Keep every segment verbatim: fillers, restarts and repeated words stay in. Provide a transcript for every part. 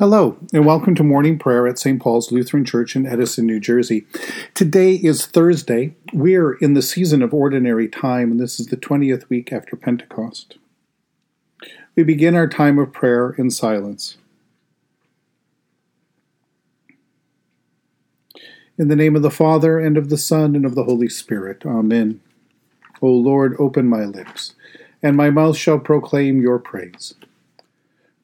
Hello, and welcome to Morning Prayer at Saint Paul's Lutheran Church in Edison, New Jersey. Today is Thursday. We're in the season of ordinary time, and this is the twentieth week after Pentecost. We begin our time of prayer in silence. In the name of the Father, and of the Son, and of the Holy Spirit. Amen. O Lord, open my lips, and my mouth shall proclaim your praise.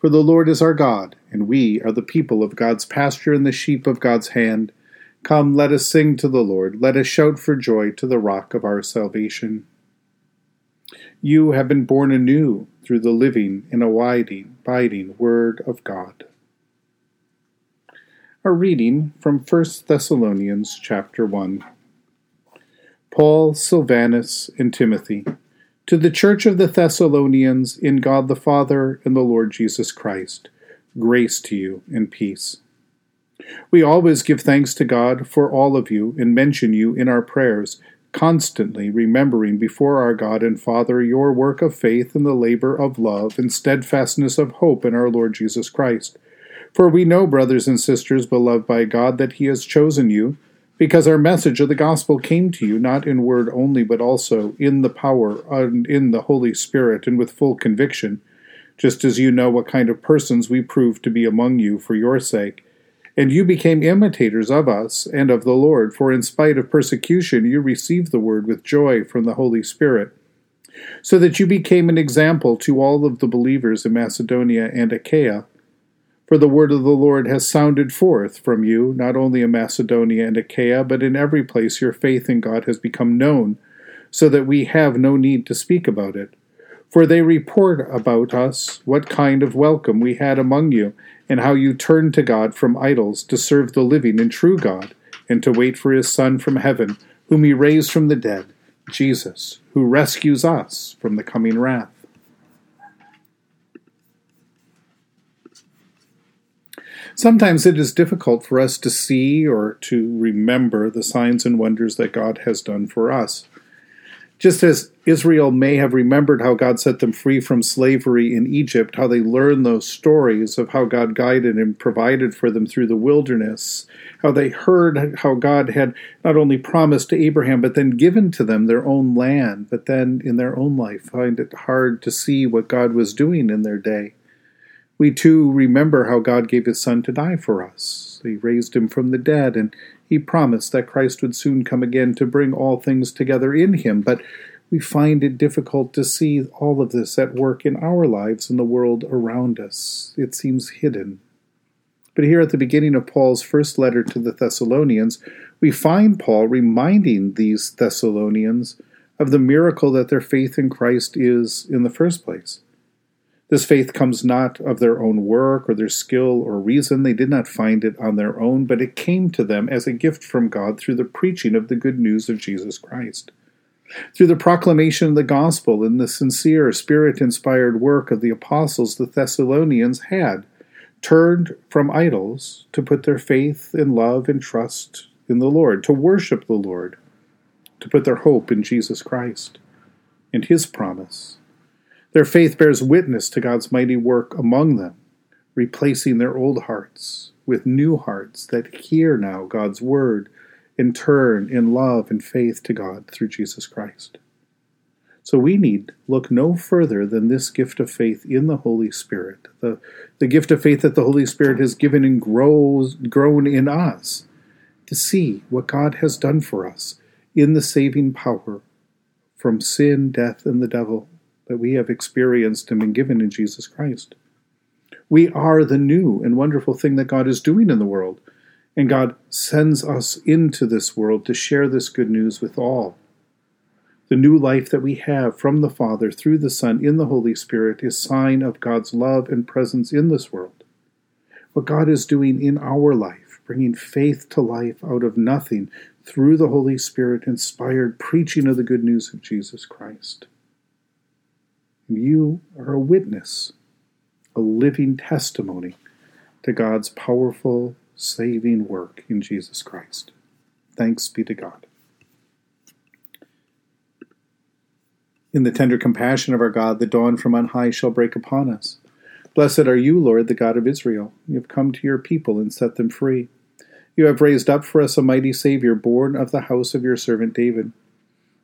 For the Lord is our God, and we are the people of God's pasture and the sheep of God's hand. Come, let us sing to the Lord. Let us shout for joy to the rock of our salvation. You have been born anew through the living and abiding Word of God. A reading from First Thessalonians chapter one. Paul, Silvanus, and Timothy. To the Church of the Thessalonians, in God the Father and the Lord Jesus Christ, grace to you and peace. We always give thanks to God for all of you and mention you in our prayers, constantly remembering before our God and Father your work of faith and the labor of love and steadfastness of hope in our Lord Jesus Christ. For we know, brothers and sisters, beloved by God, that He has chosen you, because our message of the gospel came to you, not in word only, but also in the power, and in the Holy Spirit, and with full conviction, just as you know what kind of persons we proved to be among you for your sake. And you became imitators of us and of the Lord, for in spite of persecution you received the word with joy from the Holy Spirit, so that you became an example to all of the believers in Macedonia and Achaia. For the word of the Lord has sounded forth from you, not only in Macedonia and Achaia, but in every place your faith in God has become known, so that we have no need to speak about it. For they report about us what kind of welcome we had among you, and how you turned to God from idols to serve the living and true God, and to wait for His Son from heaven, whom He raised from the dead, Jesus, who rescues us from the coming wrath. Sometimes it is difficult for us to see or to remember the signs and wonders that God has done for us. Just as Israel may have remembered how God set them free from slavery in Egypt, how they learned those stories of how God guided and provided for them through the wilderness, how they heard how God had not only promised to Abraham, but then given to them their own land, but then in their own life find it hard to see what God was doing in their day. We too remember how God gave His Son to die for us. He raised Him from the dead, and He promised that Christ would soon come again to bring all things together in Him. But we find it difficult to see all of this at work in our lives and the world around us. It seems hidden. But here at the beginning of Paul's first letter to the Thessalonians, we find Paul reminding these Thessalonians of the miracle that their faith in Christ is in the first place. This faith comes not of their own work or their skill or reason. They did not find it on their own, but it came to them as a gift from God through the preaching of the good news of Jesus Christ. Through the proclamation of the gospel and the sincere, Spirit-inspired work of the apostles, the Thessalonians had turned from idols to put their faith in love and trust in the Lord, to worship the Lord, to put their hope in Jesus Christ and His promise. Their faith bears witness to God's mighty work among them, replacing their old hearts with new hearts that hear now God's word and turn in love and faith to God through Jesus Christ. So we need look no further than this gift of faith in the Holy Spirit, the, the gift of faith that the Holy Spirit has given and grows, grown in us, to see what God has done for us in the saving power from sin, death, and the devil that we have experienced and been given in Jesus Christ. We are the new and wonderful thing that God is doing in the world, and God sends us into this world to share this good news with all. The new life that we have from the Father through the Son in the Holy Spirit is a sign of God's love and presence in this world. What God is doing in our life, bringing faith to life out of nothing through the Holy Spirit-inspired preaching of the good news of Jesus Christ. And you are a witness, a living testimony to God's powerful, saving work in Jesus Christ. Thanks be to God. In the tender compassion of our God, the dawn from on high shall break upon us. Blessed are you, Lord, the God of Israel. You have come to your people and set them free. You have raised up for us a mighty Savior, born of the house of your servant David.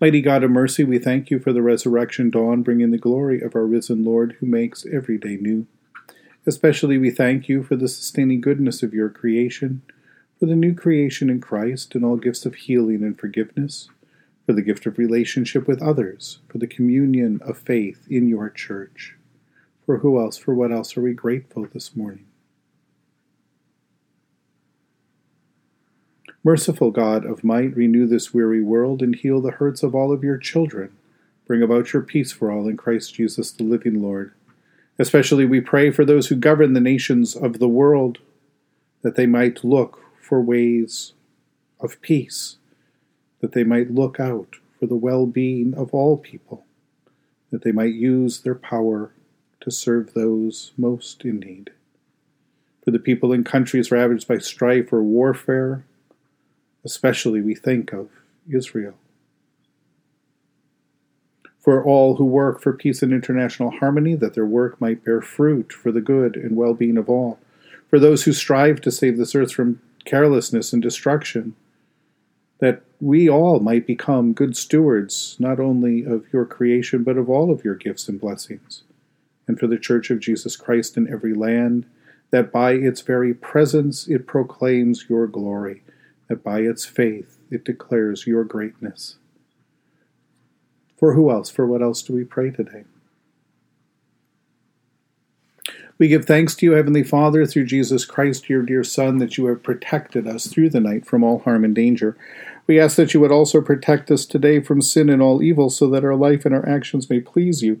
Mighty God of mercy, we thank you for the resurrection dawn, bringing the glory of our risen Lord, who makes every day new. Especially we thank you for the sustaining goodness of your creation, for the new creation in Christ and all gifts of healing and forgiveness, for the gift of relationship with others, for the communion of faith in your church. For who else, for what else are we grateful this morning? Merciful God of might, renew this weary world and heal the hurts of all of your children. Bring about your peace for all in Christ Jesus, the living Lord. Especially we pray for those who govern the nations of the world, that they might look for ways of peace, that they might look out for the well-being of all people, that they might use their power to serve those most in need. For the people in countries ravaged by strife or warfare, especially we think of Israel. For all who work for peace and international harmony, that their work might bear fruit for the good and well-being of all. For those who strive to save this earth from carelessness and destruction, that we all might become good stewards, not only of your creation, but of all of your gifts and blessings. And for the Church of Jesus Christ in every land, that by its very presence it proclaims your glory, that by its faith it declares your greatness. For who else, for what else do we pray today? We give thanks to you, Heavenly Father, through Jesus Christ, your dear Son, that you have protected us through the night from all harm and danger. We ask that you would also protect us today from sin and all evil, so that our life and our actions may please you.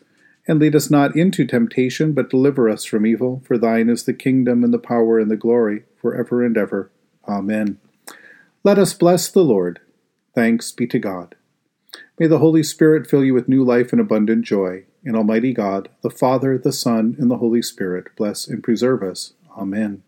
And lead us not into temptation, but deliver us from evil. For thine is the kingdom, and the power, and the glory, forever and ever. Amen. Let us bless the Lord. Thanks be to God. May the Holy Spirit fill you with new life and abundant joy. And Almighty God, the Father, the Son, and the Holy Spirit, bless and preserve us. Amen.